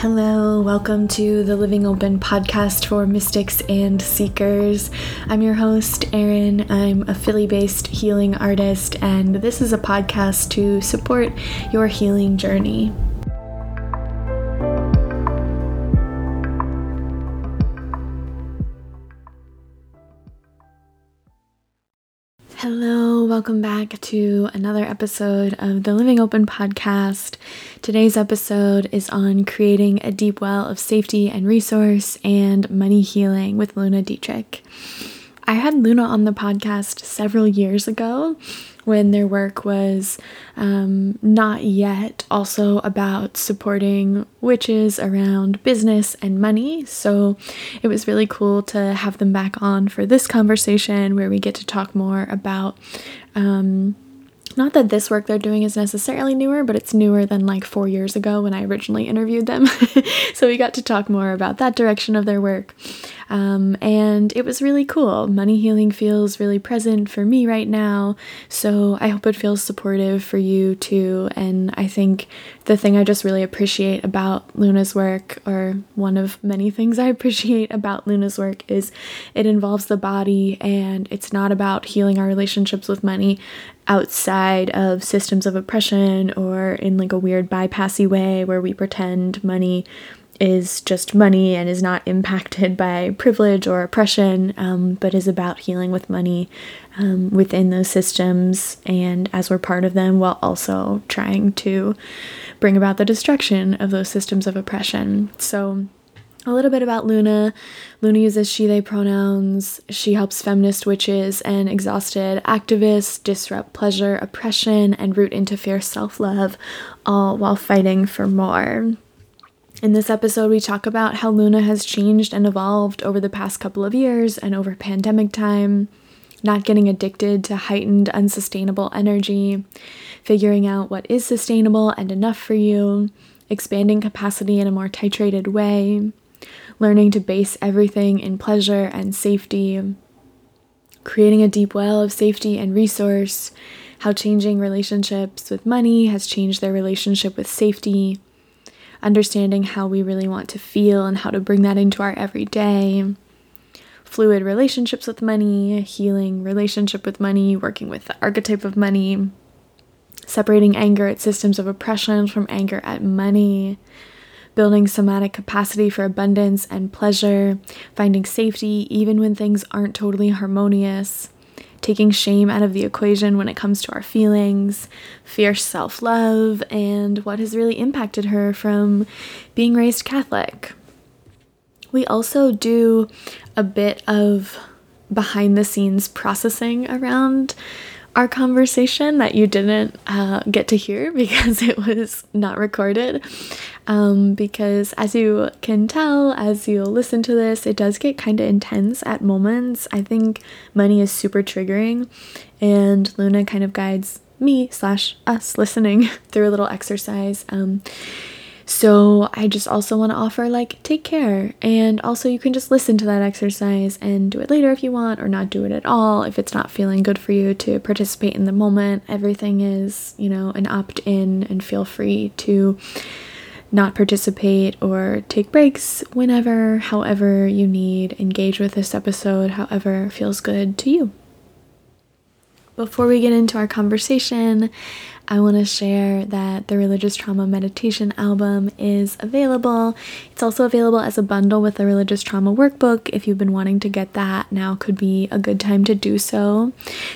Hello, welcome to the Living Open Podcast for Mystics and Seekers. I'm your host, Erin. I'm a Philly-based healing artist, and this is a podcast to support your healing journey. Hello, welcome back to another episode of the Living Open Podcast. Today's episode is on creating a deep well of safety and resource and money healing with Luna Dietrich. I had Luna on the podcast several years ago when their work was not yet also about supporting witches around business and money. So it was really cool to have them back on for this conversation where we get to talk more about, not that this work they're doing is necessarily newer, but it's newer than like 4 years ago when I originally interviewed them. So we got to talk more about that direction of their work. And it was really cool. Money healing feels really present for me right now, so I hope it feels supportive for you too. And I think the thing I just really appreciate about Luna's work, or one of many things I appreciate about Luna's work, is it involves the body, and it's not about healing our relationships with money outside of systems of oppression or in like a weird bypassy way where we pretend money is just money and is not impacted by privilege or oppression, but is about healing with money within those systems and as we're part of them, while also trying to bring about the destruction of those systems of oppression. So a little bit about Luna. Luna uses she, they pronouns. She helps feminist witches and exhausted activists disrupt pleasure, oppression, and root into fierce self-love, all while fighting for more. In this episode, we talk about how Luna has changed and evolved over the past couple of years and over pandemic time, not getting addicted to heightened, unsustainable energy, figuring out what is sustainable and enough for you, expanding capacity in a more titrated way, learning to base everything in pleasure and safety, creating a deep well of safety and resource, how changing relationships with money has changed their relationship with safety, understanding how we really want to feel and how to bring that into our everyday, fluid relationships with money, healing relationship with money, working with the archetype of money, separating anger at systems of oppression from anger at money, building somatic capacity for abundance and pleasure, finding safety even when things aren't totally harmonious, taking shame out of the equation when it comes to our feelings, fierce self-love, and what has really impacted her from being raised Catholic. We also do a bit of behind-the-scenes processing around our conversation that you didn't get to hear because it was not recorded. Because as you can tell, as you listen to this, it does get kind of intense at moments. I think money is super triggering, and Luna kind of guides me / us listening through a little exercise. So I just also want to offer, like, take care. And also you can just listen to that exercise and do it later if you want, or not do it at all if it's not feeling good for you to participate in the moment. Everything is, you know, an opt-in, and feel free to not participate or take breaks whenever, however you need. Engage with this episode however feels good to you. Before we get into our conversation, I want to share that the Religious Trauma Meditation Album is available. It's also available as a bundle with the Religious Trauma Workbook. If you've been wanting to get that, now could be a good time to do so.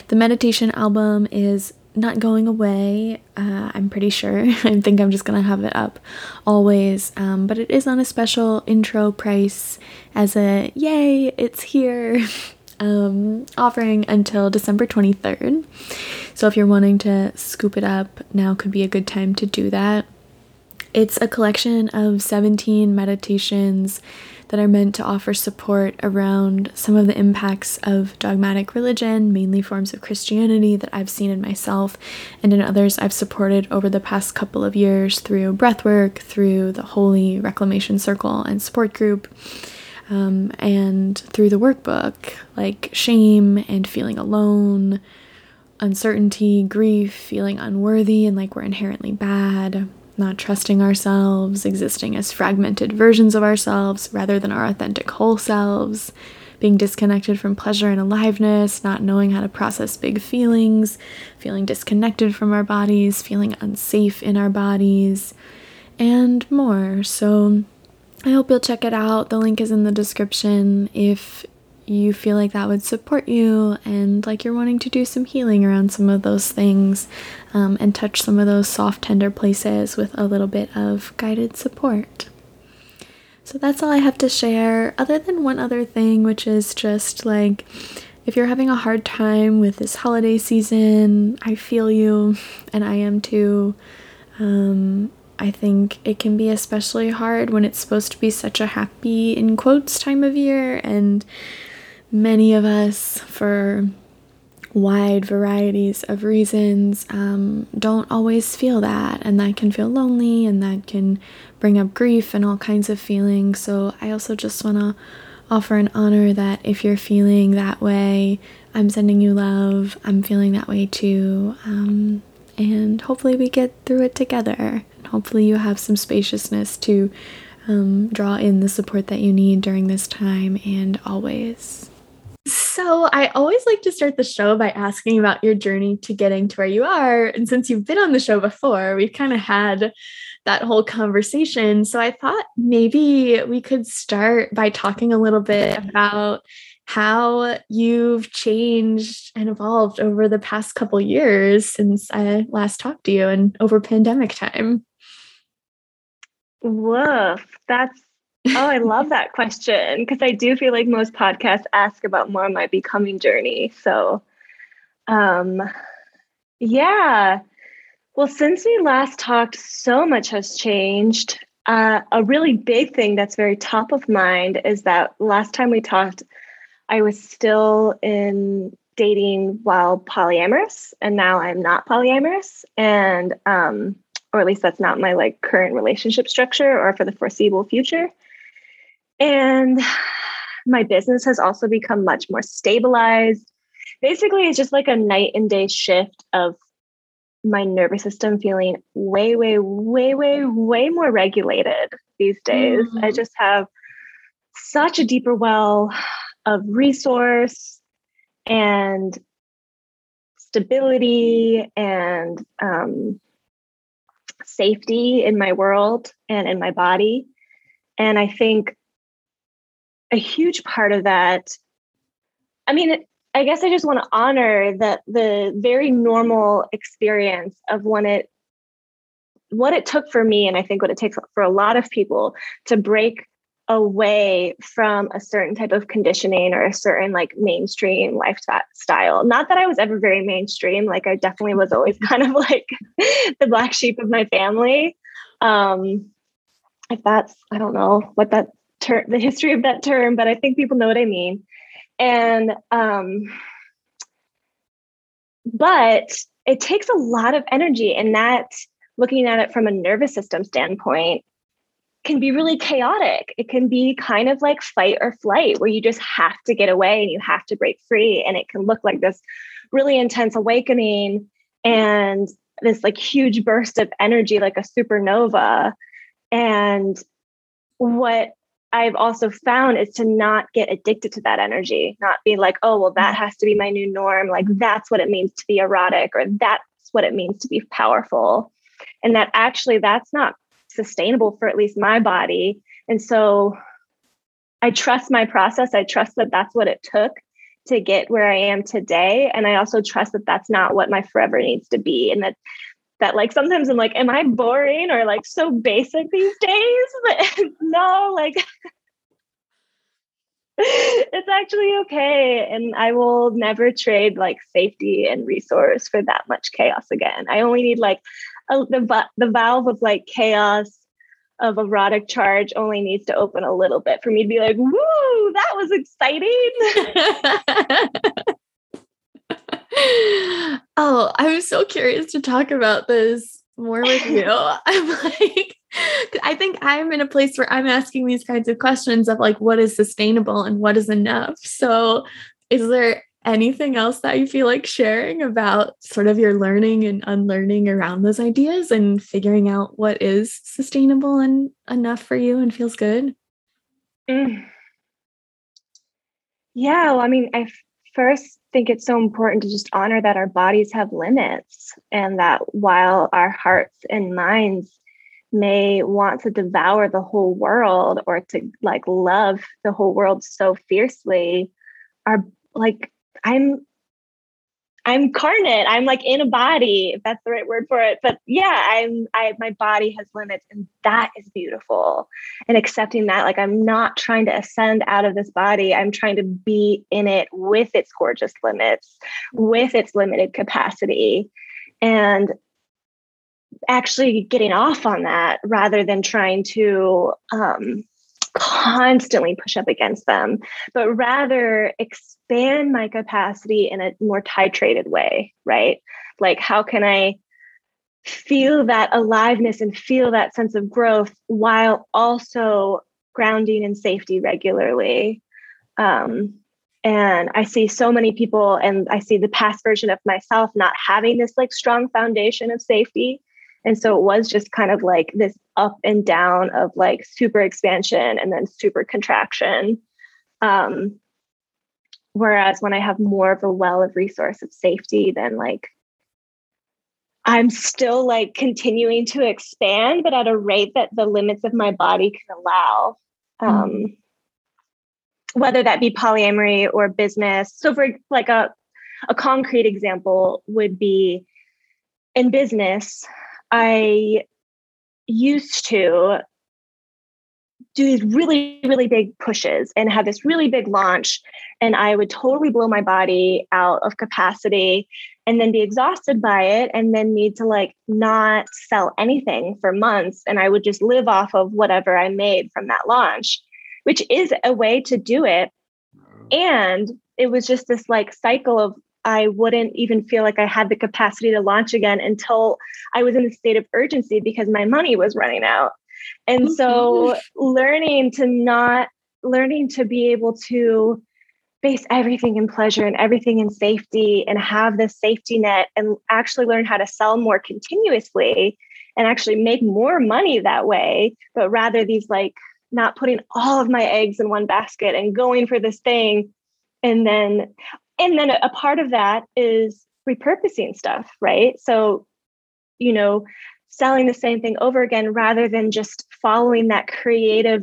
The meditation album is not going away, I'm pretty sure. I think I'm just gonna have it up always, but it is on a special intro price as a yay, it's here offering until December 23rd. So if you're wanting to scoop it up, now could be a good time to do that. It's a collection of 17 meditations that are meant to offer support around some of the impacts of dogmatic religion, mainly forms of Christianity, that I've seen in myself and in others I've supported over the past couple of years through breathwork, through the Holy Reclamation Circle and support group, and through the workbook, like shame and feeling alone, uncertainty, grief, feeling unworthy and like we're inherently bad, not trusting ourselves, existing as fragmented versions of ourselves rather than our authentic whole selves, being disconnected from pleasure and aliveness, not knowing how to process big feelings, feeling disconnected from our bodies, feeling unsafe in our bodies, and more. So I hope you'll check it out. The link is in the description if you feel like that would support you and like you're wanting to do some healing around some of those things and touch some of those soft, tender places with a little bit of guided support. So that's all I have to share, other than one other thing, which is just like, if you're having a hard time with this holiday season, I feel you, and I am too. I think it can be especially hard when it's supposed to be such a happy, in quotes, time of year, and many of us, for wide varieties of reasons, don't always feel that, and that can feel lonely, and that can bring up grief and all kinds of feelings. So I also just want to offer an honor that if you're feeling that way, I'm sending you love. I'm feeling that way too, and hopefully we get through it together. Hopefully you have some spaciousness to draw in the support that you need during this time and always. So I always like to start the show by asking about your journey to getting to where you are. And since you've been on the show before, we've kind of had that whole conversation. So I thought maybe we could start by talking a little bit about how you've changed and evolved over the past couple years since I last talked to you and over pandemic time. Woof. I love that question, because I do feel like most podcasts ask about more of my becoming journey. So, yeah. Well, since we last talked, so much has changed. A really big thing that's very top of mind is that last time we talked, I was still in dating while polyamorous, and now I'm not polyamorous, and or at least that's not my like current relationship structure or for the foreseeable future. And my business has also become much more stabilized. Basically, it's just like a night and day shift of my nervous system feeling way, way, way, way, way more regulated these days. Mm-hmm. I just have such a deeper well of resource and stability and safety in my world and in my body. And I think a huge part of that, I mean, I guess I just want to honor that the very normal experience of when it, what it took for me, and I think what it takes for a lot of people to break away from a certain type of conditioning or a certain like mainstream lifestyle. Not that I was ever very mainstream. Like I definitely was always kind of like the black sheep of my family. If that's, I don't know what that term, the history of that term, but I think people know what I mean. And, but it takes a lot of energy, and that, looking at it from a nervous system standpoint, can be really chaotic. It can be kind of like fight or flight, where you just have to get away and you have to break free. And it can look like this really intense awakening and this like huge burst of energy, like a supernova. And what I've also found is to not get addicted to that energy, not be like, oh, well, that has to be my new norm. Like that's what it means to be erotic, or that's what it means to be powerful. And that actually, that's not sustainable for at least my body. And so I trust my process. I trust that that's what it took to get where I am today. And I also trust that that's not what my forever needs to be. And that like, sometimes I'm like, am I boring or like so basic these days? But no, like it's actually okay. And I will never trade like safety and resource for that much chaos again. I only need like the valve of like chaos, of erotic charge, only needs to open a little bit for me to be like, woo, that was exciting. Oh, I'm so curious to talk about this more with you. I'm like, I think I'm in a place where I'm asking these kinds of questions of like, what is sustainable and what is enough? So is there Anything else that you feel like sharing about sort of your learning and unlearning around those ideas and figuring out what is sustainable and enough for you and feels good? Yeah, well, I mean, I first think it's so important to just honor that our bodies have limits and that while our hearts and minds may want to devour the whole world or to like love the whole world so fiercely, our like I'm carnate. I'm like in a body, if that's the right word for it. But yeah, my body has limits, and that is beautiful. And accepting that, like, I'm not trying to ascend out of this body. I'm trying to be in it with its gorgeous limits, with its limited capacity, and actually getting off on that rather than trying to, constantly push up against them, but rather expand my capacity in a more titrated way, right? Like, how can I feel that aliveness and feel that sense of growth while also grounding in safety regularly? And I see so many people, and I see the past version of myself not having this like strong foundation of safety. And so it was just kind of like this up and down of like super expansion and then super contraction. Whereas when I have more of a well of resource of safety, then like I'm still like continuing to expand, but at a rate that the limits of my body can allow, whether that be polyamory or business. So for like a concrete example would be in business, I used to do these really, really big pushes and have this really big launch. And I would totally blow my body out of capacity and then be exhausted by it and then need to like not sell anything for months. And I would just live off of whatever I made from that launch, which is a way to do it. And it was just this like cycle of I wouldn't even feel like I had the capacity to launch again until I was in a state of urgency because my money was running out. And so learning to be able to base everything in pleasure and everything in safety and have this safety net and actually learn how to sell more continuously and actually make more money that way, but rather these like not putting all of my eggs in one basket and going for this thing. And then a part of that is repurposing stuff, right? So, you know, selling the same thing over again, rather than just following that creative,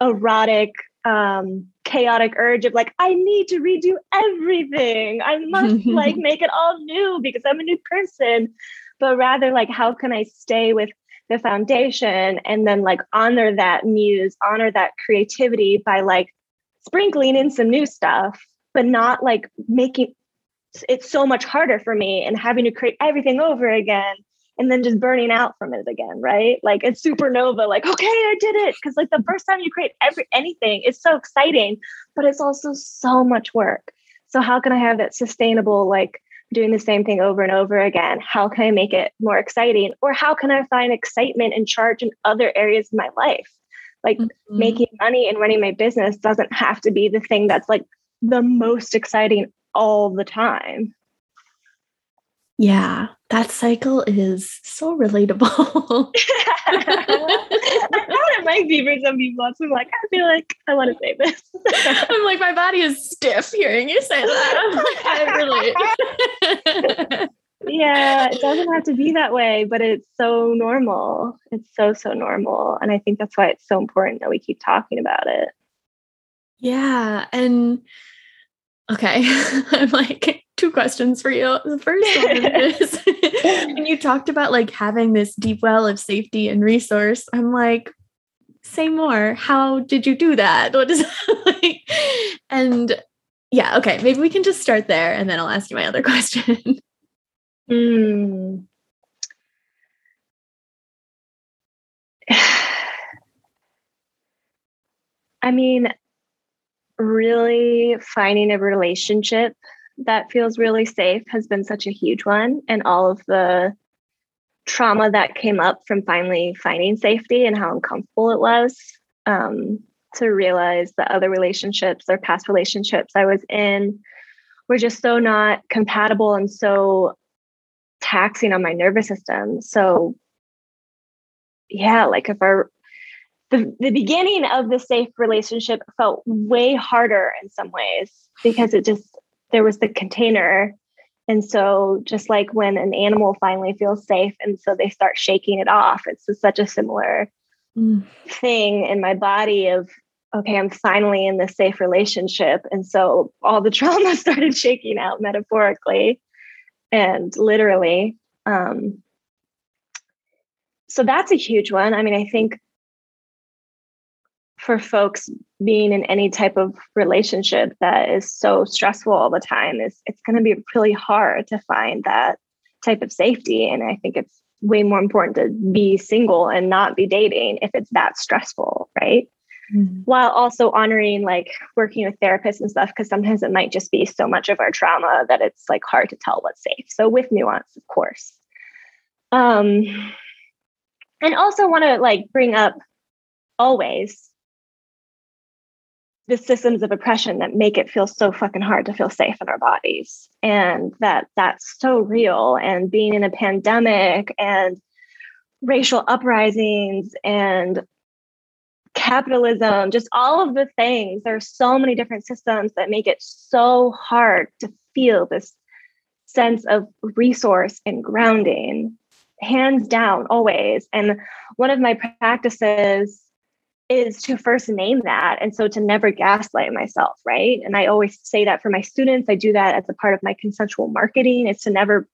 erotic, chaotic urge of like, I need to redo everything. I must like make it all new because I'm a new person, but rather like, how can I stay with the foundation and then like honor that muse, honor that creativity by like sprinkling in some new stuff, but not like making it so much harder for me and having to create everything over again and then just burning out from it again, right? Like it's supernova, like, okay, I did it. Cause like the first time you create anything, it's so exciting, but it's also so much work. So how can I have that sustainable, like doing the same thing over and over again? How can I make it more exciting? Or how can I find excitement and charge in other areas of my life? Like making money and running my business doesn't have to be the thing that's like the most exciting all the time. Yeah, that cycle is so relatable. I thought it might be for some people. So I'm like, I feel like I want to say this. I'm like, my body is stiff hearing you say that. I'm like, I relate. Yeah, it doesn't have to be that way, but it's so normal. It's so, so normal. And I think that's why it's so important that we keep talking about it. Yeah. And okay, I'm like 2 questions for you. The first one is when you talked about like having this deep well of safety and resource, I'm like, say more. How did you do that? What is like? And yeah, okay, maybe we can just start there and then I'll ask you my other question. I mean, really finding a relationship that feels really safe has been such a huge one. And all of the trauma that came up from finally finding safety and how uncomfortable it was, to realize that other relationships or past relationships I was in were just so not compatible and so taxing on my nervous system. So yeah, like if our the beginning of the safe relationship felt way harder in some ways because it just, there was the container. And so just like when an animal finally feels safe and so they start shaking it off, it's such a similar thing in my body of, okay, I'm finally in this safe relationship. And so all the trauma started shaking out metaphorically and literally. So that's a huge one. I mean, I think for folks being in any type of relationship that is so stressful all the time, it's going to be really hard to find that type of safety. And I think it's way more important to be single and not be dating if it's that stressful, right? Mm-hmm. While also honoring like working with therapists and stuff, because sometimes it might just be so much of our trauma that it's like hard to tell what's safe. So with nuance, of course. And also want to like bring up always the systems of oppression that make it feel so fucking hard to feel safe in our bodies. And that's so real. And being in a pandemic and racial uprisings and capitalism, just all of the things, there are so many different systems that make it so hard to feel this sense of resource and grounding, hands down, always. And one of my practices is to first name that. And so to never gaslight myself, right? And I always say that for my students. I do that as a part of my consensual marketing, is to never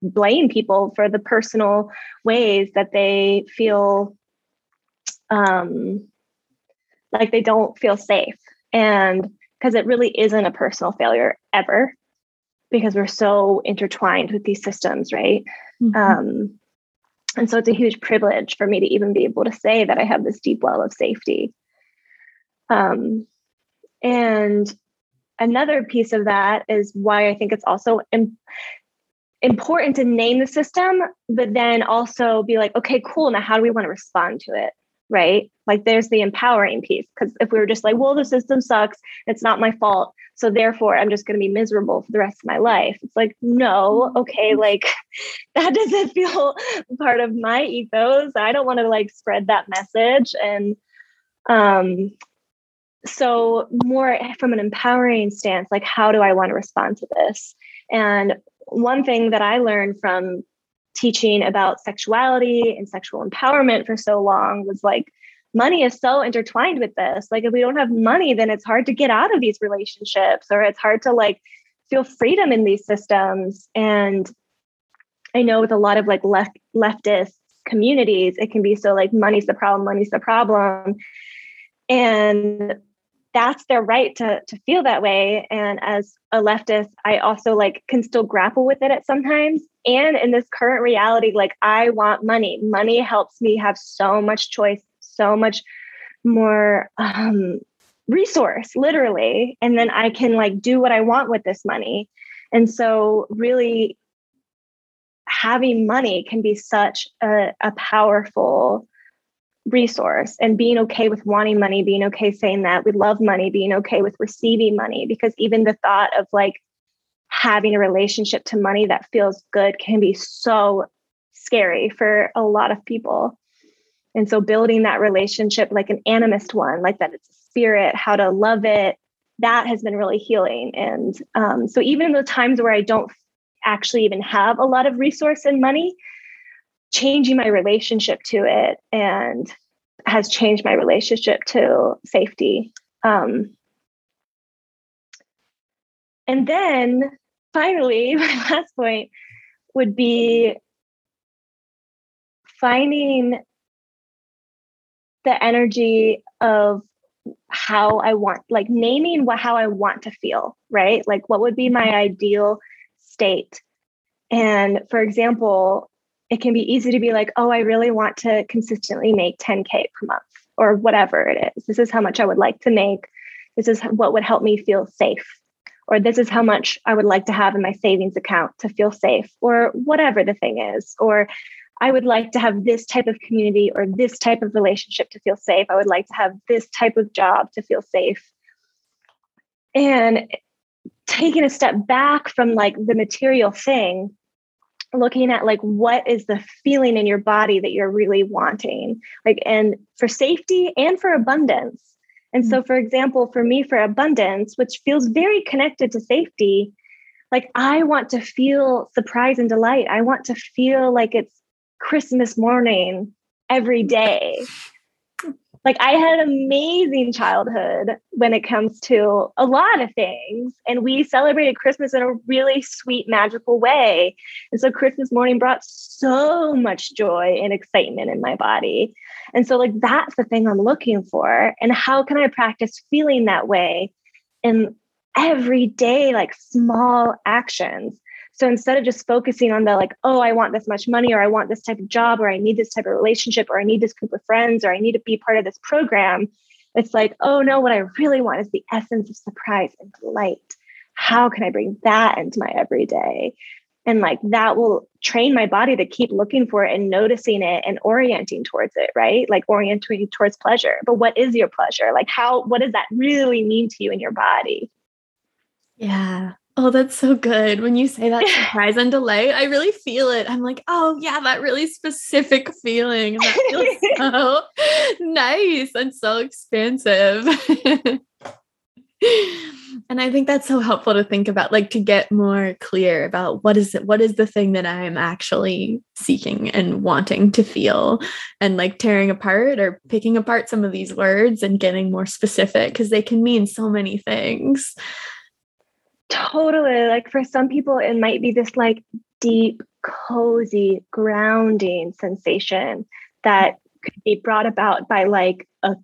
blame people for the personal ways that they feel like they don't feel safe. And because it really isn't a personal failure ever, because we're so intertwined with these systems, right? Mm-hmm. And so it's a huge privilege for me to even be able to say that I have this deep well of safety. And another piece of that is why I think it's also important to name the system, but then also be like, okay, cool. Now, how do we want to respond to it? Right? Like there's the empowering piece. Because if we were just like, well, the system sucks, it's not my fault, so therefore I'm just going to be miserable for the rest of my life. It's like, no, okay, like that doesn't feel part of my ethos. I don't want to like spread that message. And so more from an empowering stance, like how do I want to respond to this? And one thing that I learned from teaching about sexuality and sexual empowerment for so long was like, money is so intertwined with this. Like if we don't have money, then it's hard to get out of these relationships, or it's hard to like feel freedom in these systems. And I know with a lot of like leftist communities, it can be so like, money's the problem. And that's their right to feel that way. And as a leftist, I also like can still grapple with it at sometimes. And in this current reality, like I want money. Money helps me have so much choice, so much more resource, literally. And then I can like do what I want with this money. And so really having money can be such a powerful resource, and being okay with wanting money, being okay saying that we love money, being okay with receiving money, because even the thought of like having a relationship to money that feels good can be so scary for a lot of people. And so building that relationship, like an animist one, like that it's a spirit, how to love it, that has been really healing. And so even in the times where I don't actually even have a lot of resource and money, changing my relationship to it and has changed my relationship to safety. And then finally, my last point would be finding the energy of how I want, like naming how I want to feel, right? Like what would be my ideal state? And for example, it can be easy to be like, oh, I really want to consistently make $10,000 per month, or whatever it is. This is how much I would like to make. This is what would help me feel safe. Or this is how much I would like to have in my savings account to feel safe, or whatever the thing is. Or I would like to have this type of community or this type of relationship to feel safe. I would like to have this type of job to feel safe. And taking a step back from like the material thing, looking at like, what is the feeling in your body that you're really wanting, like, and for safety and for abundance. And so, for example, for me, for abundance, which feels very connected to safety, like I want to feel surprise and delight. I want to feel like it's Christmas morning every day. Like I had an amazing childhood when it comes to a lot of things. And we celebrated Christmas in a really sweet, magical way. And so Christmas morning brought so much joy and excitement in my body. And so like, that's the thing I'm looking for. And how can I practice feeling that way in every day, like small actions? So instead of just focusing on the like, oh, I want this much money, or I want this type of job, or I need this type of relationship, or I need this group of friends, or I need to be part of this program. It's like, oh no, what I really want is the essence of surprise and delight. How can I bring that into my everyday? And like, that will train my body to keep looking for it and noticing it and orienting towards it, right? Like orienting towards pleasure. But what is your pleasure? Like how, what does that really mean to you in your body? Yeah. Oh, that's so good. When you say that surprise and delight, I really feel it. I'm like, oh yeah, that really specific feeling. That feels so nice and so expansive. And I think that's so helpful to think about, like to get more clear about what is it, what is the thing that I'm actually seeking and wanting to feel, and like tearing apart or picking apart some of these words and getting more specific, because they can mean so many things. Totally. Like for some people, it might be this like deep, cozy, grounding sensation that could be brought about by like a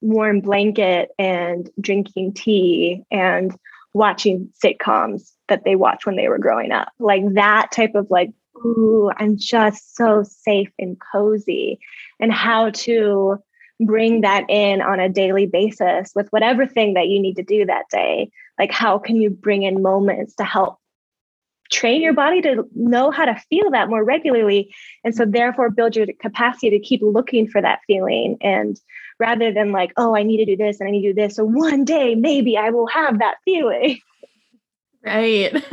warm blanket and drinking tea and watching sitcoms that they watched when they were growing up. Like that type of like, ooh, I'm just so safe and cozy, and how to bring that in on a daily basis with whatever thing that you need to do that day. Like, how can you bring in moments to help train your body to know how to feel that more regularly? And so therefore build your capacity to keep looking for that feeling. And rather than like, oh, I need to do this and I need to do this, so one day, maybe I will have that feeling. Right.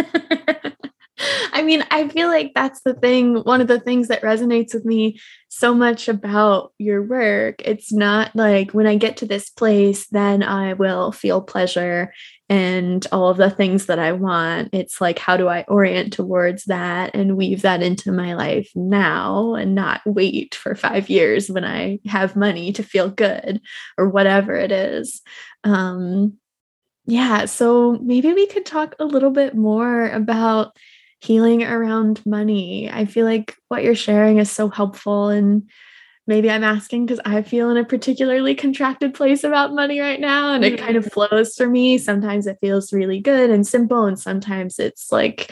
I mean, I feel like that's the thing. One of the things that resonates with me so much about your work, it's not like when I get to this place, then I will feel pleasure and all of the things that I want. It's like, how do I orient towards that and weave that into my life now and not wait for 5 years when I have money to feel good or whatever it is. Yeah. So maybe we could talk a little bit more about healing around money. I feel like what you're sharing is so helpful. And maybe I'm asking because I feel in a particularly contracted place about money right now. And it kind of flows for me. Sometimes it feels really good and simple. And sometimes it's like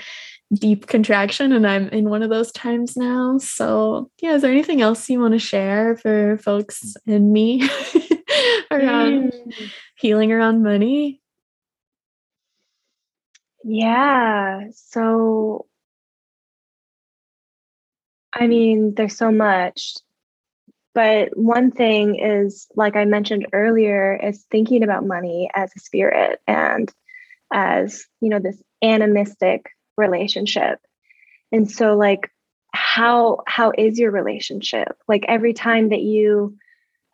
deep contraction. And I'm in one of those times now. So yeah, is there anything else you want to share for folks and me around healing around money? Yeah. So, I mean, there's so much, but one thing is, like I mentioned earlier, is thinking about money as a spirit and as, you know, this animistic relationship. And so like, how is your relationship? Like every time that you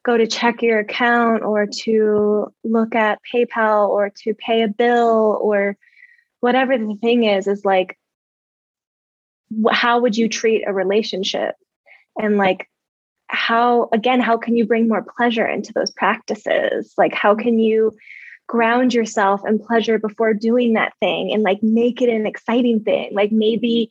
go to check your account or to look at PayPal or to pay a bill or whatever the thing is like, how would you treat a relationship? And like, how can you bring more pleasure into those practices? Like, how can you ground yourself in pleasure before doing that thing and like make it an exciting thing? Like maybe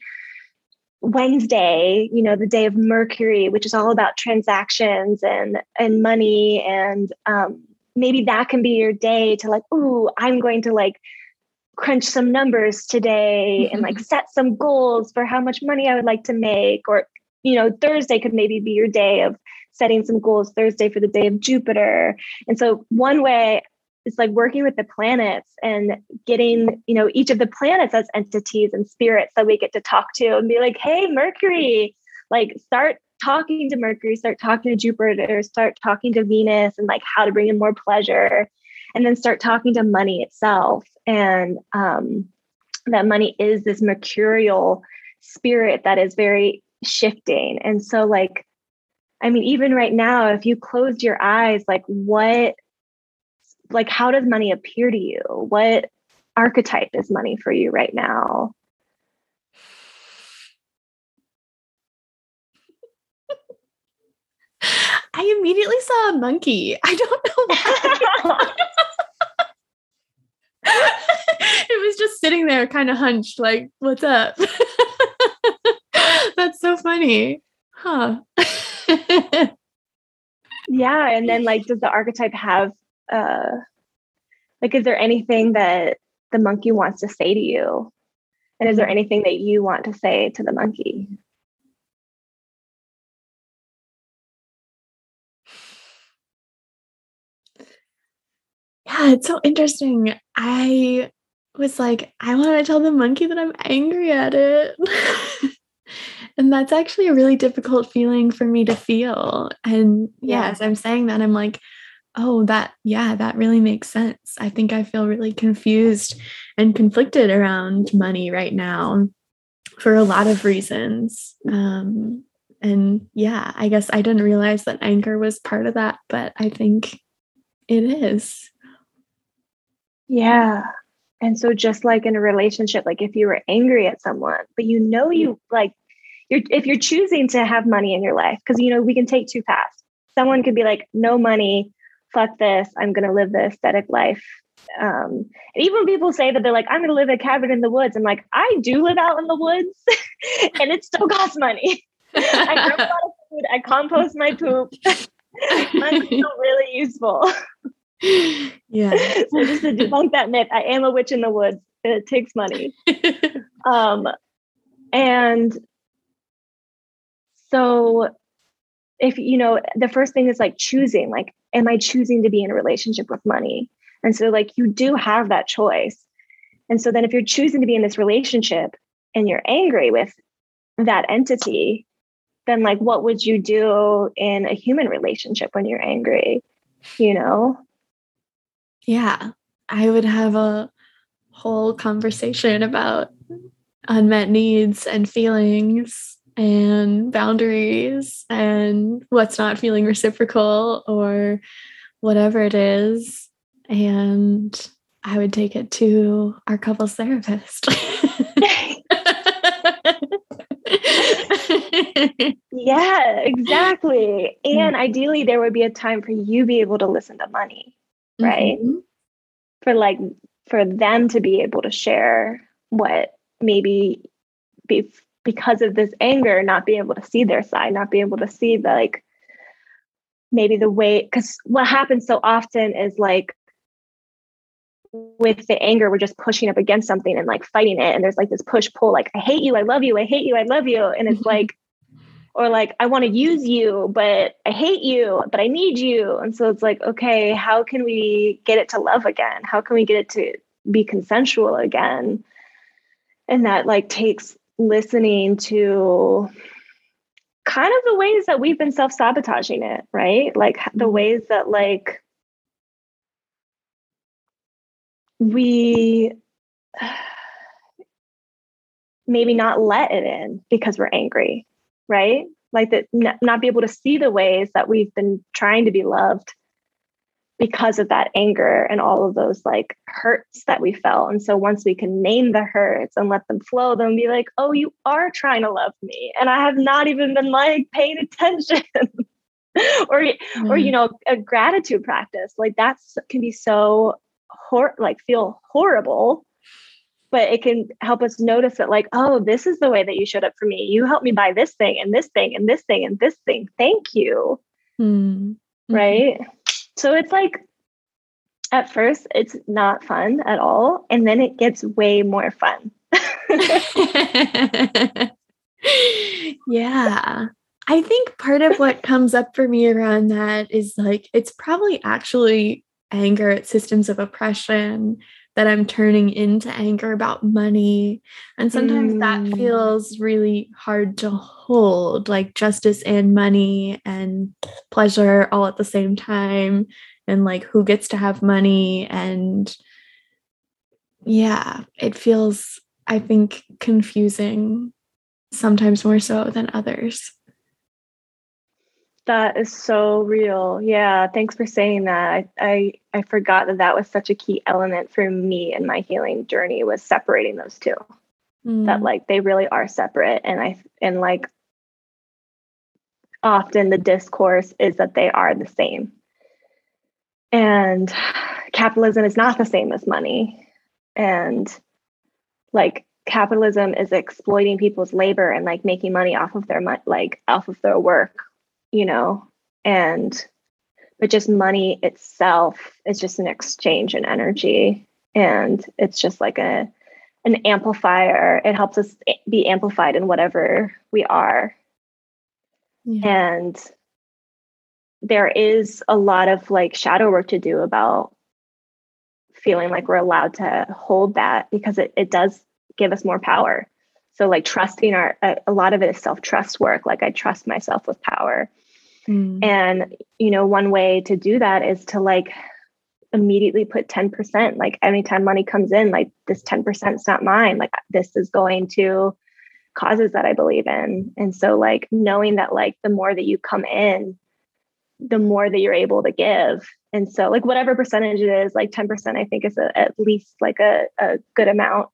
Wednesday, you know, the day of Mercury, which is all about transactions and money. And maybe that can be your day to like, ooh, I'm going to like crunch some numbers today and like set some goals for how much money I would like to make. Or, you know, Thursday could maybe be your day of setting some goals, Thursday for the day of Jupiter. And so one way is like working with the planets and getting, you know, each of the planets as entities and spirits that we get to talk to and be like, hey, Mercury, like start talking to Mercury, start talking to Jupiter, start talking to Venus, and like how to bring in more pleasure. And then start talking to money itself and that money is this mercurial spirit that is very shifting. And so like, I mean, even right now, if you closed your eyes, like what, like how does money appear to you? What archetype is money for you right now? I immediately saw a monkey. I don't know why. It was just sitting there kind of hunched, like, what's up? That's so funny. Huh. Yeah. And then like, does the archetype have, like, is there anything that the monkey wants to say to you? And is there anything that you want to say to the monkey? Yeah, it's so interesting. I was like, I want to tell the monkey that I'm angry at it. And that's actually a really difficult feeling for me to feel. And yeah, as I'm saying that, I'm like, oh, that really makes sense. I think I feel really confused and conflicted around money right now for a lot of reasons. And yeah, I guess I didn't realize that anger was part of that, but I think it is. Yeah. And so just like in a relationship, like if you were angry at someone, but you know, you like, if you're choosing to have money in your life, because, you know, we can take two paths. Someone could be like, no money, fuck this. I'm going to live the aesthetic life. And even people say that they're like, I'm going to live in a cabin in the woods. I'm like, I do live out in the woods and it still costs money. I grow a lot of food. I compost my poop. Money's still really useful. Yeah. So just to debunk that myth, I am a witch in the woods. It takes money. And so if, you know, the first thing is like choosing, like, am I choosing to be in a relationship with money? And so like, you do have that choice. And so then if you're choosing to be in this relationship and you're angry with that entity, then like, what would you do in a human relationship when you're angry, you know? Yeah, I would have a whole conversation about unmet needs and feelings and boundaries and what's not feeling reciprocal or whatever it is. And I would take it to our couples therapist. Yeah, exactly. And ideally, there would be a time for you to be able to listen to money. Right. Mm-hmm. For them to be able to share what maybe because of this anger, not being able to see their side, not being able to see the, like maybe the way, because what happens so often is like with the anger, we're just pushing up against something and like fighting it. And there's like this push pull, like, I hate you. I love you. I hate you. I love you. And it's like, or like, I want to use you, but I hate you, but I need you. And so it's like, okay, how can we get it to love again? How can we get it to be consensual again? And that like takes listening to kind of the ways that we've been self-sabotaging it, right? Like the ways that like we maybe not let it in because we're angry. Right? Like that, not be able to see the ways that we've been trying to be loved because of that anger and all of those like hurts that we felt. And so once we can name the hurts and let them flow, then be like, oh, you are trying to love me. And I have not even been like paying attention or, you know, a gratitude practice like that can be so feel horrible. But it can help us notice that like, oh, this is the way that you showed up for me. You helped me buy this thing and this thing and this thing and this thing. Thank you. Mm-hmm. Right. So it's like, at first it's not fun at all. And then it gets way more fun. Yeah. I think part of what comes up for me around that is like, it's probably actually anger at systems of oppression that I'm turning into anger about money. And sometimes that feels really hard to hold, like justice and money and pleasure all at the same time. And like who gets to have money. And yeah, it feels I think, confusing, sometimes more so than others. That is so real. Yeah, thanks for saying that. I forgot that was such a key element for me in my healing journey, was separating those two. Mm. That like they really are separate, and like often the discourse is that they are the same. And capitalism is not the same as money. And like capitalism is exploiting people's labor and like making money off of their work, you know, but just money itself is just an exchange in energy. And it's just like an amplifier. It helps us be amplified in whatever we are. Yeah. And there is a lot of like shadow work to do about feeling like we're allowed to hold that, because it does give us more power. So like trusting a lot of it is self-trust work. Like I trust myself with power. Mm. And, you know, one way to do that is to like immediately put 10%, like anytime money comes in, like this 10% is not mine. Like this is going to causes that I believe in. And so like knowing that like the more that you come in, the more that you're able to give. And so like whatever percentage it is, like 10%, I think is at least like a good amount,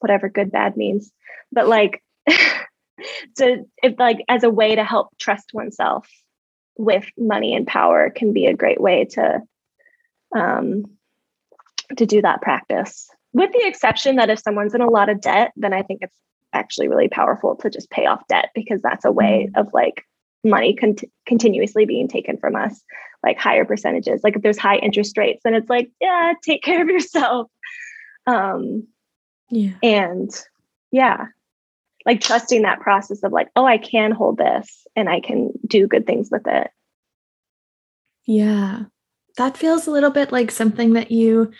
whatever good, bad means. But like, so if like as a way to help trust oneself with money and power can be a great way to do that practice. With the exception that if someone's in a lot of debt, then I think it's actually really powerful to just pay off debt, because that's a way of like money continuously being taken from us, like higher percentages. Like if there's high interest rates, then it's like, yeah, take care of yourself. And yeah, like trusting that process of like, oh, I can hold this and I can do good things with it. Yeah. That feels a little bit like something that you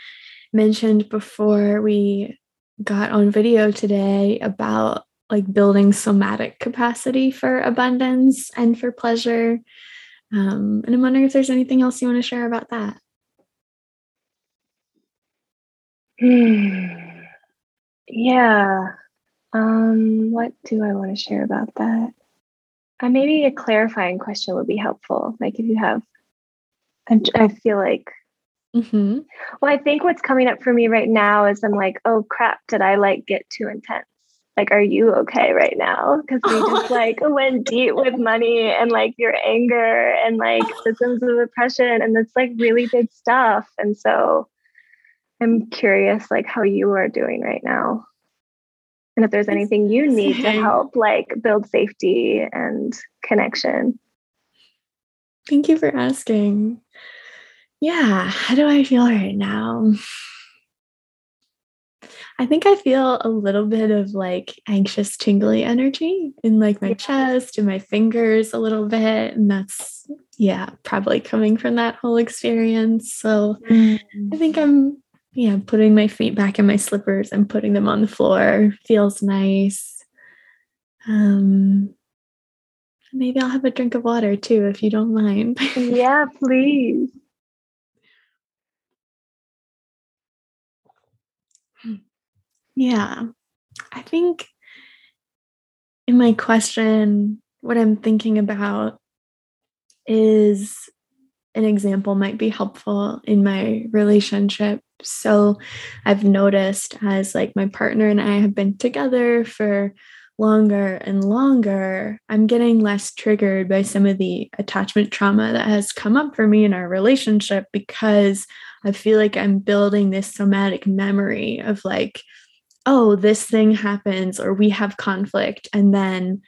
mentioned before we got on video today about like building somatic capacity for abundance and for pleasure. And I'm wondering if there's anything else you want to share about that. Yeah. What do I want to share about that? Maybe a clarifying question would be helpful. Like if you have, I feel like, mm-hmm. Well, I think what's coming up for me right now is I'm like, oh crap, did I like get too intense? Like, are you okay right now? Because we just like went deep with money and like your anger and like systems of oppression, and that's like really big stuff. And so I'm curious like how you are doing right now, and if there's anything you need to help like build safety and connection. Thank you for asking. Yeah, how do I feel right now? I think I feel a little bit of like anxious, tingly energy in like my chest and my fingers a little bit. And that's, probably coming from that whole experience. So I think I'm, putting my feet back in my slippers and putting them on the floor. Feels nice. Maybe I'll have a drink of water too, if you don't mind. Yeah, please. Yeah, I think in my question, what I'm thinking about is an example might be helpful in my relationship. So I've noticed as like my partner and I have been together for longer and longer, I'm getting less triggered by some of the attachment trauma that has come up for me in our relationship, because I feel like I'm building this somatic memory of like, oh, this thing happens or we have conflict and then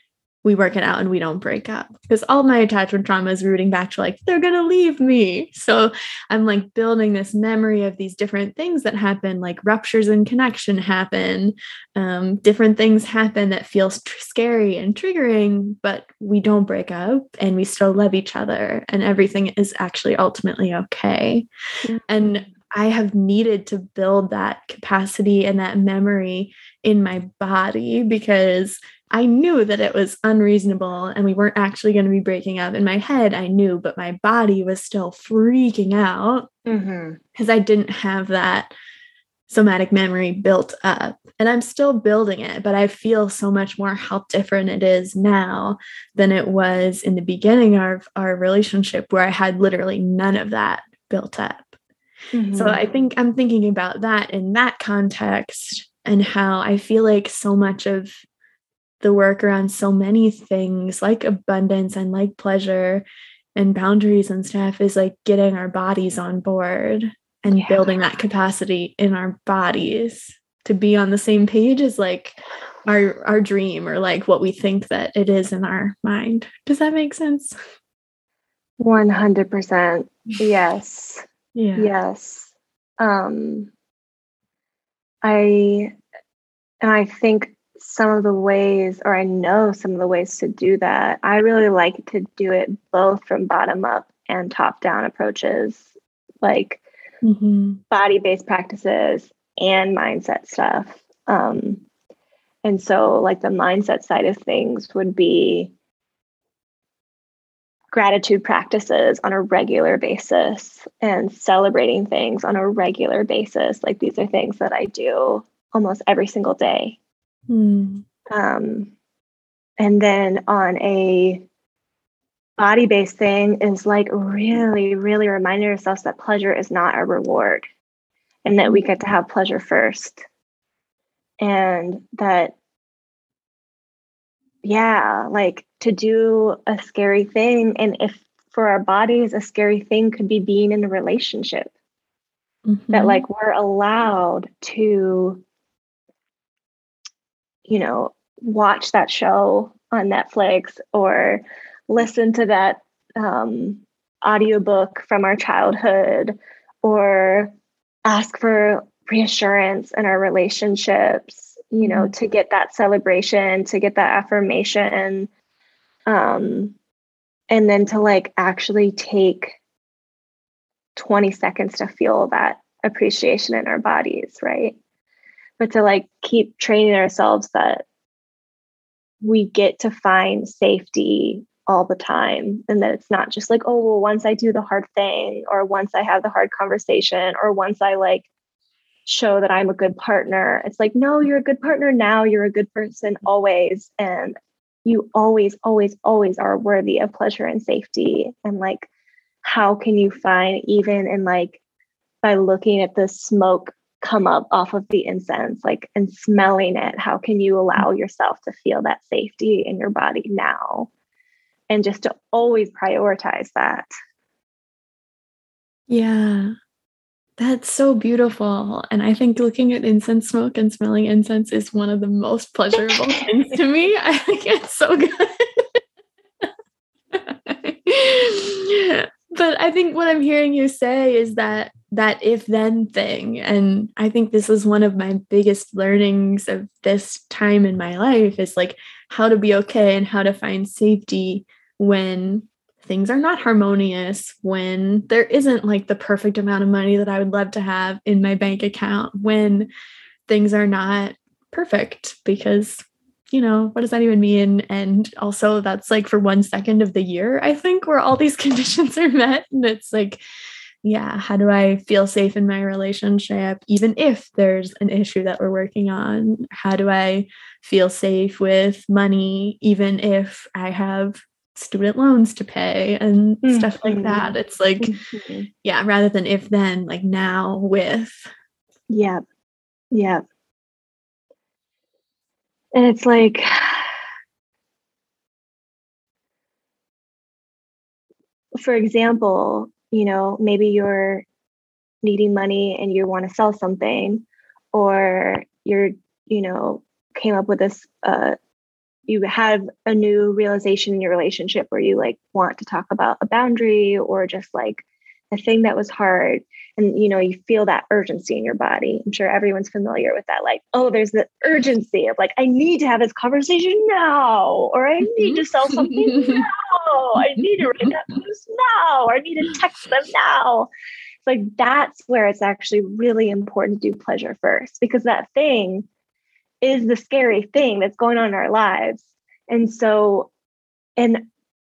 we work it out and we don't break up, because all my attachment trauma is rooting back to like, they're going to leave me. So I'm like building this memory of these different things that happen, like ruptures in connection happen, different things happen that feels scary and triggering, but we don't break up and we still love each other and everything is actually ultimately okay. Mm-hmm. And I have needed to build that capacity and that memory in my body, because I knew that it was unreasonable and we weren't actually going to be breaking up. In my head, I knew, but my body was still freaking out because I didn't have that somatic memory built up. And I'm still building it, but I feel so much more how different it is now than it was in the beginning of our relationship, where I had literally none of that built up. Mm-hmm. So I think I'm thinking about that in that context, and how I feel like so much of the work around so many things like abundance and like pleasure and boundaries and stuff is like getting our bodies on board and building that capacity in our bodies to be on the same page as like our dream, or like what we think that it is in our mind. Does that make sense? 100%. Yes. Yeah. Yes. I think some of the ways, or I know some of the ways to do that. I really like to do it both from bottom up and top down approaches, like body-based practices and mindset stuff. And so like the mindset side of things would be gratitude practices on a regular basis and celebrating things on a regular basis. Like these are things that I do almost every single day. And then on a body-based thing is like really, really reminding ourselves that pleasure is not a reward, and that we get to have pleasure first. And that, like to do a scary thing. And if for our bodies, a scary thing could be being in a relationship, that like we're allowed to, you know, watch that show on Netflix or listen to that audiobook from our childhood, or ask for reassurance in our relationships, you know, to get that celebration, to get that affirmation. And then to like actually take 20 seconds to feel that appreciation in our bodies, right? But to like keep training ourselves that we get to find safety all the time, and that it's not just like, oh, well, once I do the hard thing, or once I have the hard conversation, or once I like show that I'm a good partner. It's like, no, you're a good partner now, you're a good person always, and you always, always, always are worthy of pleasure and safety. And like, how can you find, even in like, by looking at the smoke come up off of the incense, like, and smelling it, how can you allow yourself to feel that safety in your body now? And just to always prioritize that. Yeah, that's so beautiful. And I think looking at incense smoke and smelling incense is one of the most pleasurable things to me. I think it's so good. But I think what I'm hearing you say is that if-then thing. And I think this is one of my biggest learnings of this time in my life, is like how to be okay and how to find safety when things are not harmonious, when there isn't like the perfect amount of money that I would love to have in my bank account, when things are not perfect, because, you know, what does that even mean? And also that's like for 1 second of the year, I think, where all these conditions are met. And it's like, yeah, how do I feel safe in my relationship, even if there's an issue that we're working on? How do I feel safe with money, even if I have student loans to pay and stuff like that? It's like, yeah, rather than if then, like now with. Yeah. Yeah. And it's like, for example, you know, maybe you're needing money and you want to sell something, or you're, you know, came up with this, you have a new realization in your relationship where you like want to talk about a boundary, or just like a thing that was hard. And, you know, you feel that urgency in your body. I'm sure everyone's familiar with that. Like, oh, there's the urgency of like, I need to have this conversation now, or I need to sell something now. I need to write that post now, or I need to text them now. It's like, that's where it's actually really important to do pleasure first, because that thing is the scary thing that's going on in our lives. And so, and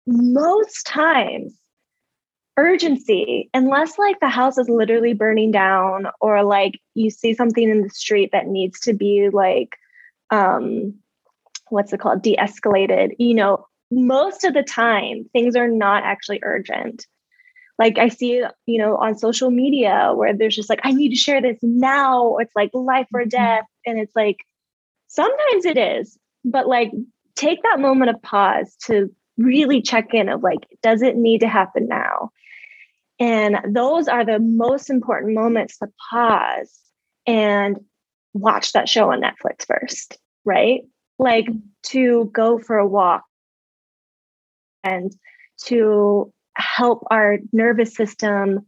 most times urgency, unless like the house is literally burning down or like you see something in the street that needs to be like, what's it called? De-escalated. You know, most of the time things are not actually urgent. Like I see, you know, on social media where there's just like, I need to share this now. Or it's like life or death. And it's like, sometimes it is, but like take that moment of pause to really check in of like, does it need to happen now? And those are the most important moments to pause and watch that show on Netflix first, right? Like to go for a walk and to help our nervous system,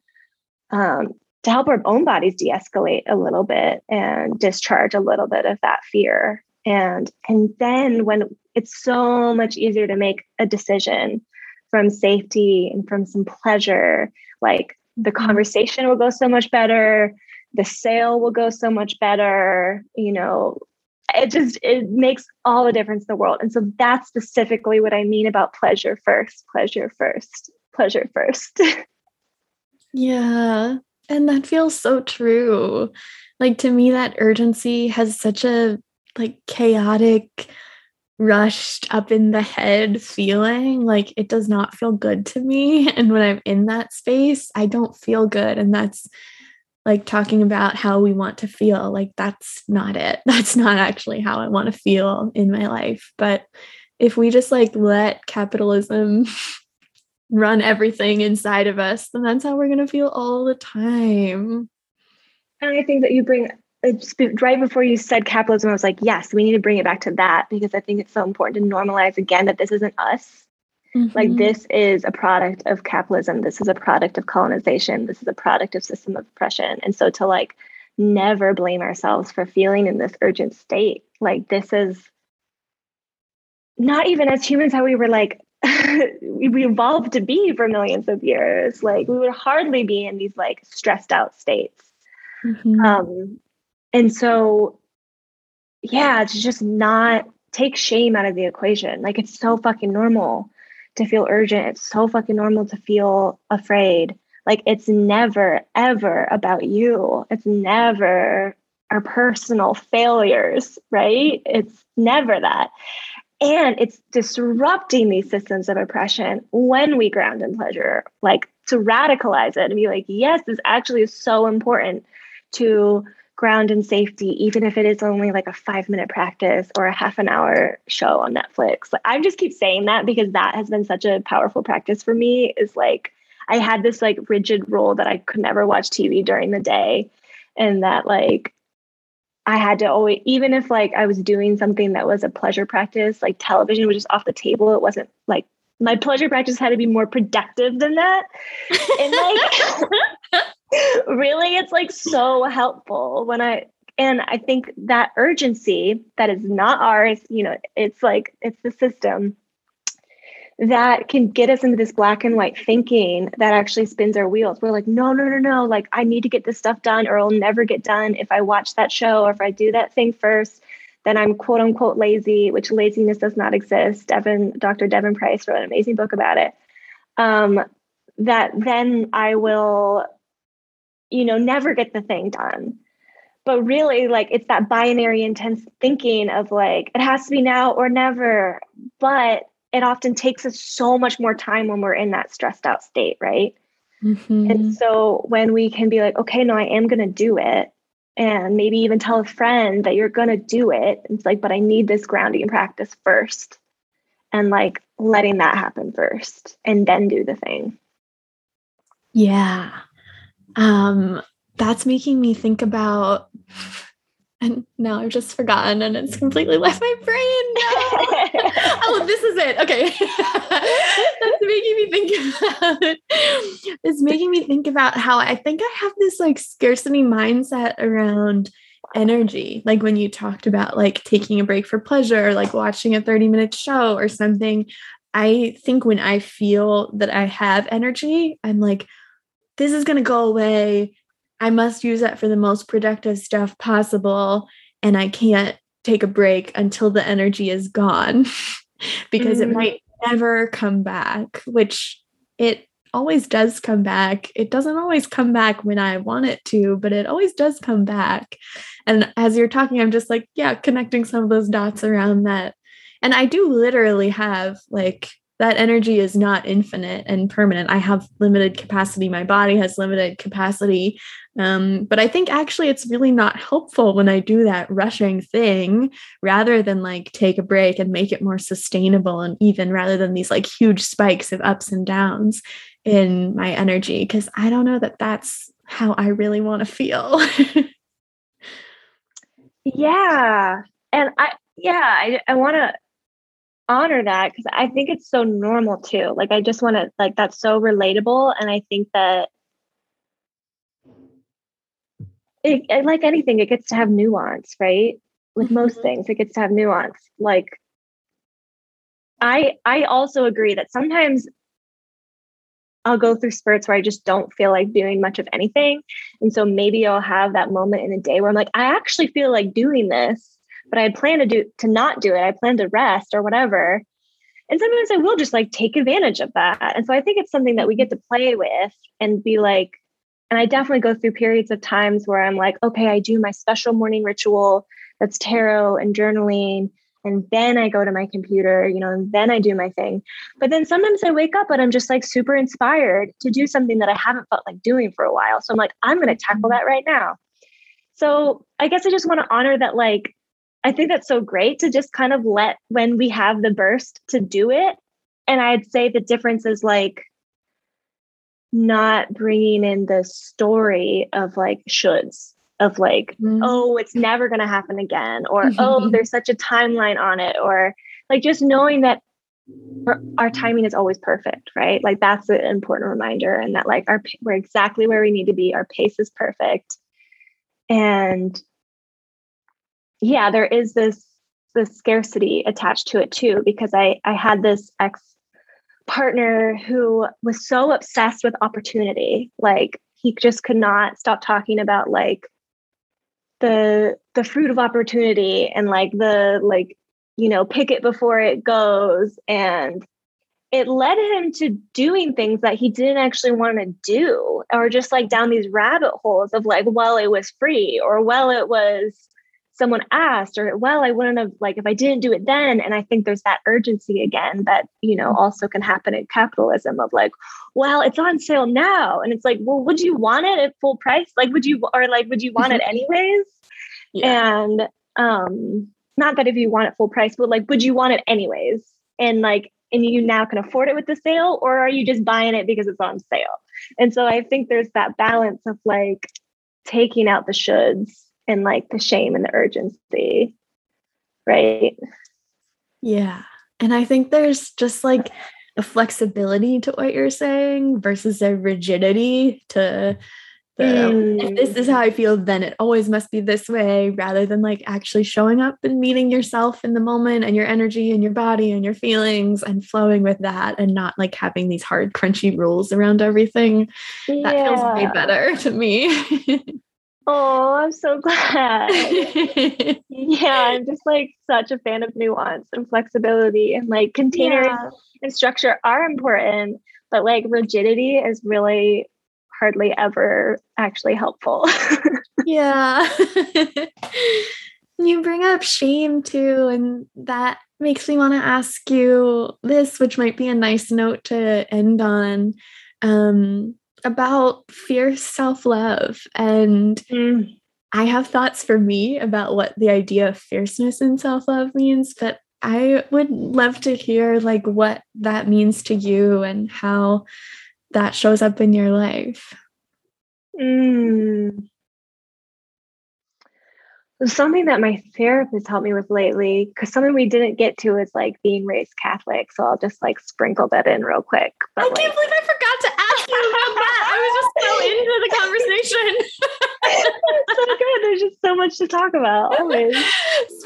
to help our own bodies de-escalate a little bit and discharge a little bit of that fear. And then when it's so much easier to make a decision from safety and from some pleasure, like the conversation will go so much better. The sale will go so much better. You know, it makes all the difference in the world. And so that's specifically what I mean about pleasure first. Yeah. And that feels so true. Like to me, that urgency has such a like chaotic, rushed up in the head feeling. Like it does not feel good to me. And when I'm in that space, I don't feel good. And that's like talking about how we want to feel. Like that's not it. That's not actually how I want to feel in my life. But if we just like let capitalism run everything inside of us, then that's how we're going to feel all the time. And I think that you bring, right before you said capitalism, I was like, yes, we need to bring it back to that, because I think it's so important to normalize again that this isn't us. Mm-hmm. Like this is a product of capitalism. This is a product of colonization. This is a product of system of oppression. And so to like never blame ourselves for feeling in this urgent state, like this is not even as humans how we were like, we evolved to be for millions of years. Like we would hardly be in these like stressed out states. Mm-hmm. And so, yeah, to just not take shame out of the equation. Like it's so fucking normal to feel urgent. It's so fucking normal to feel afraid. Like it's never, ever about you. It's never our personal failures, right? It's never that. And it's disrupting these systems of oppression when we ground in pleasure, like to radicalize it and be like, yes, this actually is so important to ground in safety, even if it is only like a 5-minute practice or a half an hour show on Netflix. Like, I just keep saying that because that has been such a powerful practice for me, is like, I had this like rigid rule that I could never watch TV during the day. And that like, I had to always, even if like I was doing something that was a pleasure practice, like television was just off the table. It wasn't like, my pleasure practice had to be more productive than that. And like, really, it's like so helpful when I think that urgency that is not ours, you know, it's like, it's the system that can get us into this black and white thinking that actually spins our wheels. We're like, no. Like I need to get this stuff done or it'll never get done. If I watch that show or if I do that thing first, then I'm quote unquote lazy, which laziness does not exist. Dr. Devin Price wrote an amazing book about it. That then I will, you know, never get the thing done. But really, like, it's that binary intense thinking of like, it has to be now or never. But it often takes us so much more time when we're in that stressed out state, right? Mm-hmm. And so when we can be like, okay, no, I am going to do it. And maybe even tell a friend that you're going to do it. It's like, but I need this grounding practice first. And like letting that happen first and then do the thing. Yeah. That's making me think about, and now I've just forgotten and it's completely left my brain now. Oh, this is it. Okay. It's making me think about how I think I have this like scarcity mindset around energy. Like when you talked about like taking a break for pleasure, or like watching a 30-minute show or something, I think when I feel that I have energy, I'm like, this is going to go away. I must use that for the most productive stuff possible. And I can't take a break until the energy is gone because it might never come back, which it always does come back. It doesn't always come back when I want it to, but it always does come back. And as you're talking, I'm just like, yeah, connecting some of those dots around that. And I do literally have like, that energy is not infinite and permanent. I have limited capacity. My body has limited capacity. But I think actually it's really not helpful when I do that rushing thing rather than like take a break and make it more sustainable and even rather than these like huge spikes of ups and downs in my energy. Because I don't know that that's how I really want to feel. Yeah. And I want to honor that because I think it's so normal too. Like, I just want to, like, that's so relatable. And I think that it, like anything, it gets to have nuance, right? With most things, it gets to have nuance. Like, I also agree that sometimes I'll go through spurts where I just don't feel like doing much of anything. And so maybe I'll have that moment in a day where I'm like, I actually feel like doing this, but I plan to not do it. I plan to rest or whatever. And sometimes I will just like take advantage of that. And so I think it's something that we get to play with and be like, and I definitely go through periods of times where I'm like, okay, I do my special morning ritual. That's tarot and journaling. And then I go to my computer, you know, and then I do my thing. But then sometimes I wake up and I'm just like super inspired to do something that I haven't felt like doing for a while. So I'm like, I'm going to tackle that right now. So I guess I just want to honor that, like, I think that's so great to just kind of let, when we have the burst, to do it. And I'd say the difference is like not bringing in the story of like shoulds, of like, oh, it's never going to happen again. Or, oh, there's such a timeline on it. Or like just knowing that our timing is always perfect, right? Like that's an important reminder. And that like we're exactly where we need to be. Our pace is perfect. And yeah, there is this scarcity attached to it too, because I had this ex-partner who was so obsessed with opportunity. Like he just could not stop talking about like the fruit of opportunity and like the, like, you know, pick it before it goes. And it led him to doing things that he didn't actually want to do, or just like down these rabbit holes of like, well, it was free, or well, it was someone asked, or, well, I wouldn't have, like, if I didn't do it then. And I think there's that urgency again that, you know, also can happen in capitalism of like, well, it's on sale now. And it's like, well, would you want it at full price? Like, would you want it anyways? Yeah. And not that if you want it full price, but like, would you want it anyways? And like, and you now can afford it with the sale, or are you just buying it because it's on sale? And so I think there's that balance of like taking out the shoulds and like the shame and the urgency, right? Yeah. And I think there's just like a flexibility to what you're saying versus a rigidity to the, if this is how I feel, then it always must be this way, rather than like actually showing up and meeting yourself in the moment and your energy and your body and your feelings and flowing with that, and not like having these hard, crunchy rules around everything. Yeah. That feels way better to me. Oh, I'm so glad. Yeah, I'm just like such a fan of nuance and flexibility, and like containers and structure are important, but like rigidity is really hardly ever actually helpful. Yeah. You bring up shame too, and that makes me want to ask you this, which might be a nice note to end on. About fierce self-love. And I have thoughts for me about what the idea of fierceness and self-love means, but I would love to hear like what that means to you and how that shows up in your life. Something that my therapist helped me with lately, because something we didn't get to is like being raised Catholic. So I'll just like sprinkle that in real quick. But I can't believe I forgot to ask you about that. I was just so into the conversation. It's so good. There's just so much to talk about. Always.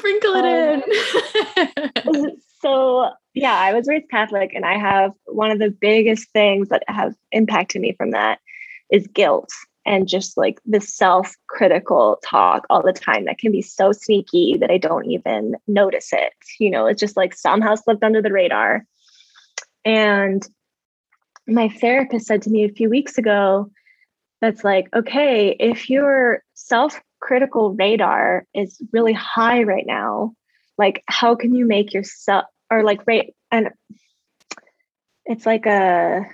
Sprinkle it in. So yeah, I was raised Catholic, and I have one of the biggest things that have impacted me from that is guilt. And just like the self-critical talk all the time that can be so sneaky that I don't even notice it. You know, it's just like somehow slipped under the radar. And my therapist said to me a few weeks ago, that's like, okay, if your self-critical radar is really high right now, like how can you make yourself, or like, right. And it's like a,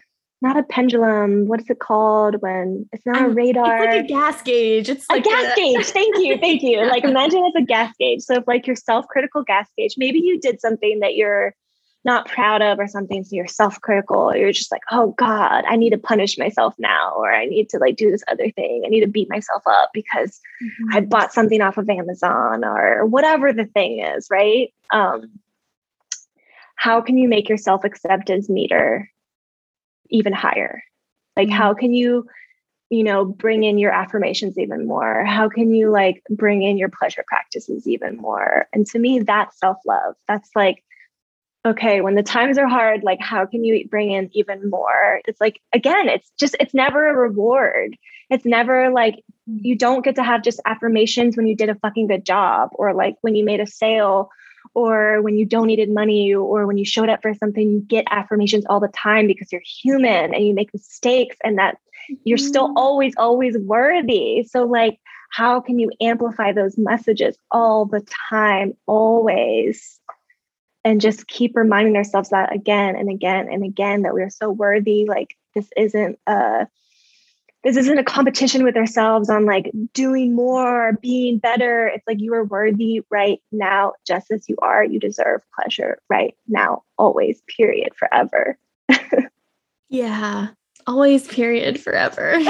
not a pendulum. What is it called when it's not a radar? It's like a gas gauge. It's like a gas gauge. Thank you. Thank you. Like imagine it's a gas gauge. So if like your self-critical gas gauge, maybe you did something that you're not proud of or something. So you're self-critical. You're just like, oh God, I need to punish myself now. Or I need to like do this other thing. I need to beat myself up because I bought something off of Amazon or whatever the thing is. Right. How can you make your self-acceptance meter even higher? Like, how can you, you know, bring in your affirmations even more? How can you like bring in your pleasure practices even more? And to me, that's self-love. That's like, okay, when the times are hard, like, how can you bring in even more? It's like, again, it's just, it's never a reward. It's never like, you don't get to have just affirmations when you did a fucking good job, or like when you made a sale, or when you donated money, or when you showed up for something. You get affirmations all the time because you're human and you make mistakes, and that you're still always, always worthy. So like, how can you amplify those messages all the time, always? And just keep reminding ourselves that again and again and again, that we are so worthy. Like this isn't a competition with ourselves on like doing more, being better. It's like, you are worthy right now, just as you are. You deserve pleasure right now, always, period, forever. Yeah. Always, period, forever.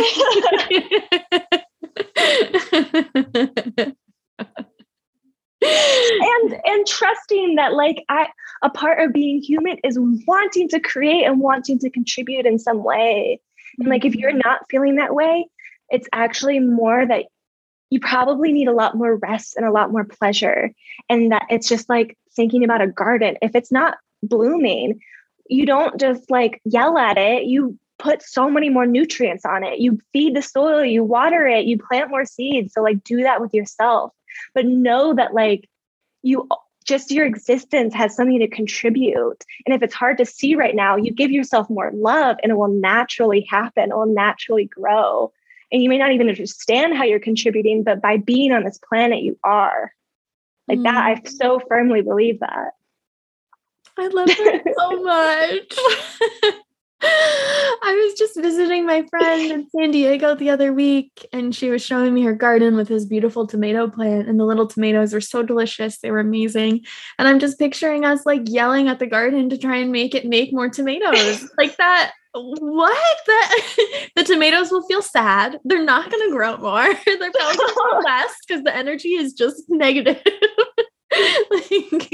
And trusting that like a part of being human is wanting to create and wanting to contribute in some way. And like, if you're not feeling that way, it's actually more that you probably need a lot more rest and a lot more pleasure. And that it's just like thinking about a garden. If it's not blooming, you don't just like yell at it. You put so many more nutrients on it. You feed the soil, you water it, you plant more seeds. So like, do that with yourself, but know that like you just, your existence has something to contribute. And if it's hard to see right now, you give yourself more love and it will naturally happen. It will naturally grow. And you may not even understand how you're contributing, but by being on this planet, you are. Like that, I so firmly believe that. I love that so much. I was just visiting my friend in San Diego the other week, and she was showing me her garden with this beautiful tomato plant, and the little tomatoes were so delicious. They were amazing. And I'm just picturing us like yelling at the garden to try and make it make more tomatoes. Like that. What? The tomatoes will feel sad. They're not going to grow more. They're probably going to grow less because the energy is just negative. Like,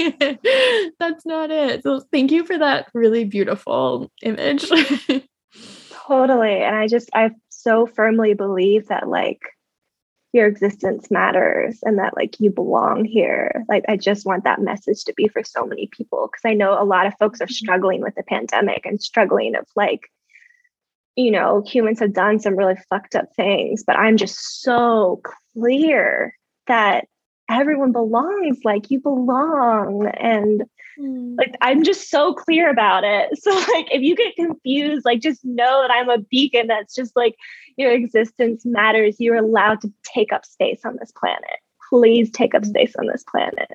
that's not it. So thank you for that really beautiful image. Totally. And I so firmly believe that like your existence matters and that like you belong here. Like, I just want that message to be for so many people, because I know a lot of folks are struggling with the pandemic and struggling of like, you know, humans have done some really fucked up things, but I'm just so clear that everyone belongs. Like, you belong. And like, I'm just so clear about it. So like, if you get confused, like, just know that I'm a beacon. That's just like, your existence matters. You're allowed to take up space on this planet. Please take up space on this planet.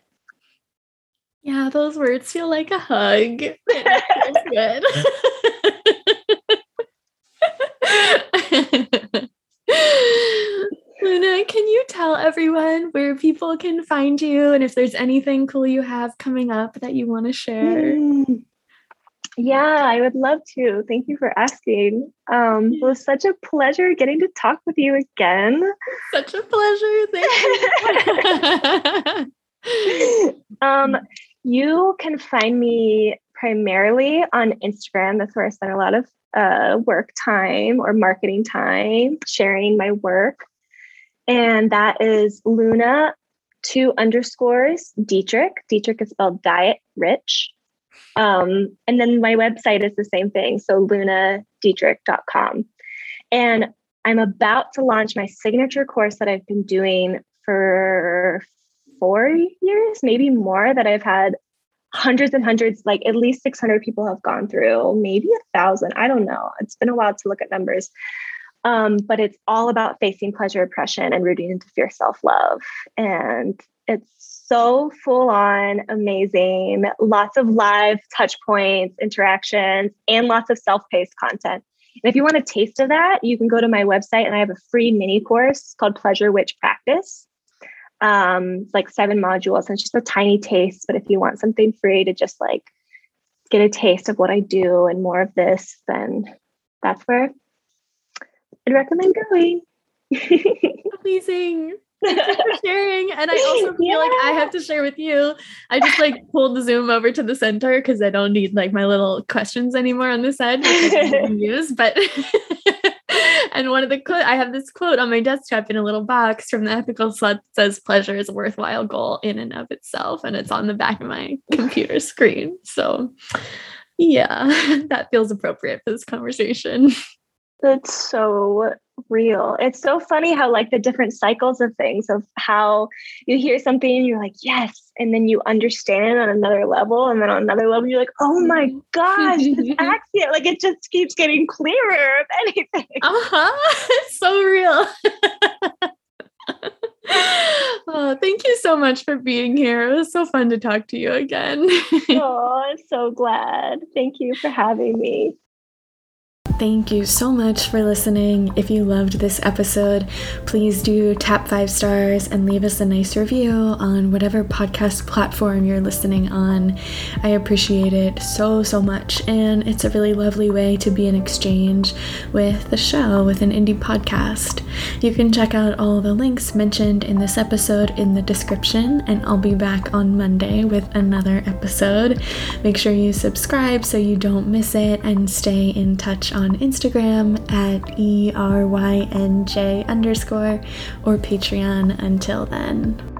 Yeah. Those words feel like a hug. That feels good. Luna, can you tell everyone where people can find you, and if there's anything cool you have coming up that you want to share? Yeah, I would love to. Thank you for asking. It was such a pleasure getting to talk with you again. Such a pleasure. Thank you. You can find me primarily on Instagram. That's where I spend a lot of work time or marketing time sharing my work. And that is Luna 2 Dietrich. Dietrich is spelled diet rich. And then my website is the same thing. So lunadietrich.com. And I'm about to launch my signature course that I've been doing for 4 years, maybe more, that I've had hundreds and hundreds, like at least 600 people have gone through, maybe 1,000. I don't know. It's been a while to look at numbers. But it's all about facing pleasure, oppression, and rooting into fierce self-love. And it's so full on, amazing, lots of live touch points, interactions, and lots of self-paced content. And if you want a taste of that, you can go to my website and I have a free mini course called Pleasure Witch Practice. It's like 7 modules and it's just a tiny taste. But if you want something free to just like get a taste of what I do and more of this, then that's where I'd recommend going. Amazing. Thank you for sharing. And I also feel like I have to share with you. I just like pulled the Zoom over to the center because I don't need like my little questions anymore on this side, which I can use, but and one of the quote, I have this quote on my desktop in a little box from The Ethical Slut that says pleasure is a worthwhile goal in and of itself. And it's on the back of my computer screen. So yeah, that feels appropriate for this conversation. That's so real. It's so funny how like the different cycles of things, of how you hear something and you're like, yes. And then you understand on another level. And then on another level, you're like, oh my gosh, this accent. Like it just keeps getting clearer of anything. It's so real. Oh, thank you so much for being here. It was so fun to talk to you again. Oh, I'm so glad. Thank you for having me. Thank you so much for listening. If you loved this episode, please do tap 5 stars and leave us a nice review on whatever podcast platform you're listening on. I appreciate it so, so much. And it's a really lovely way to be in exchange with the show, with an indie podcast. You can check out all the links mentioned in this episode in the description, and I'll be back on Monday with another episode. Make sure you subscribe so you don't miss it, and stay in touch on Instagram at ERYNJ_, or Patreon until then.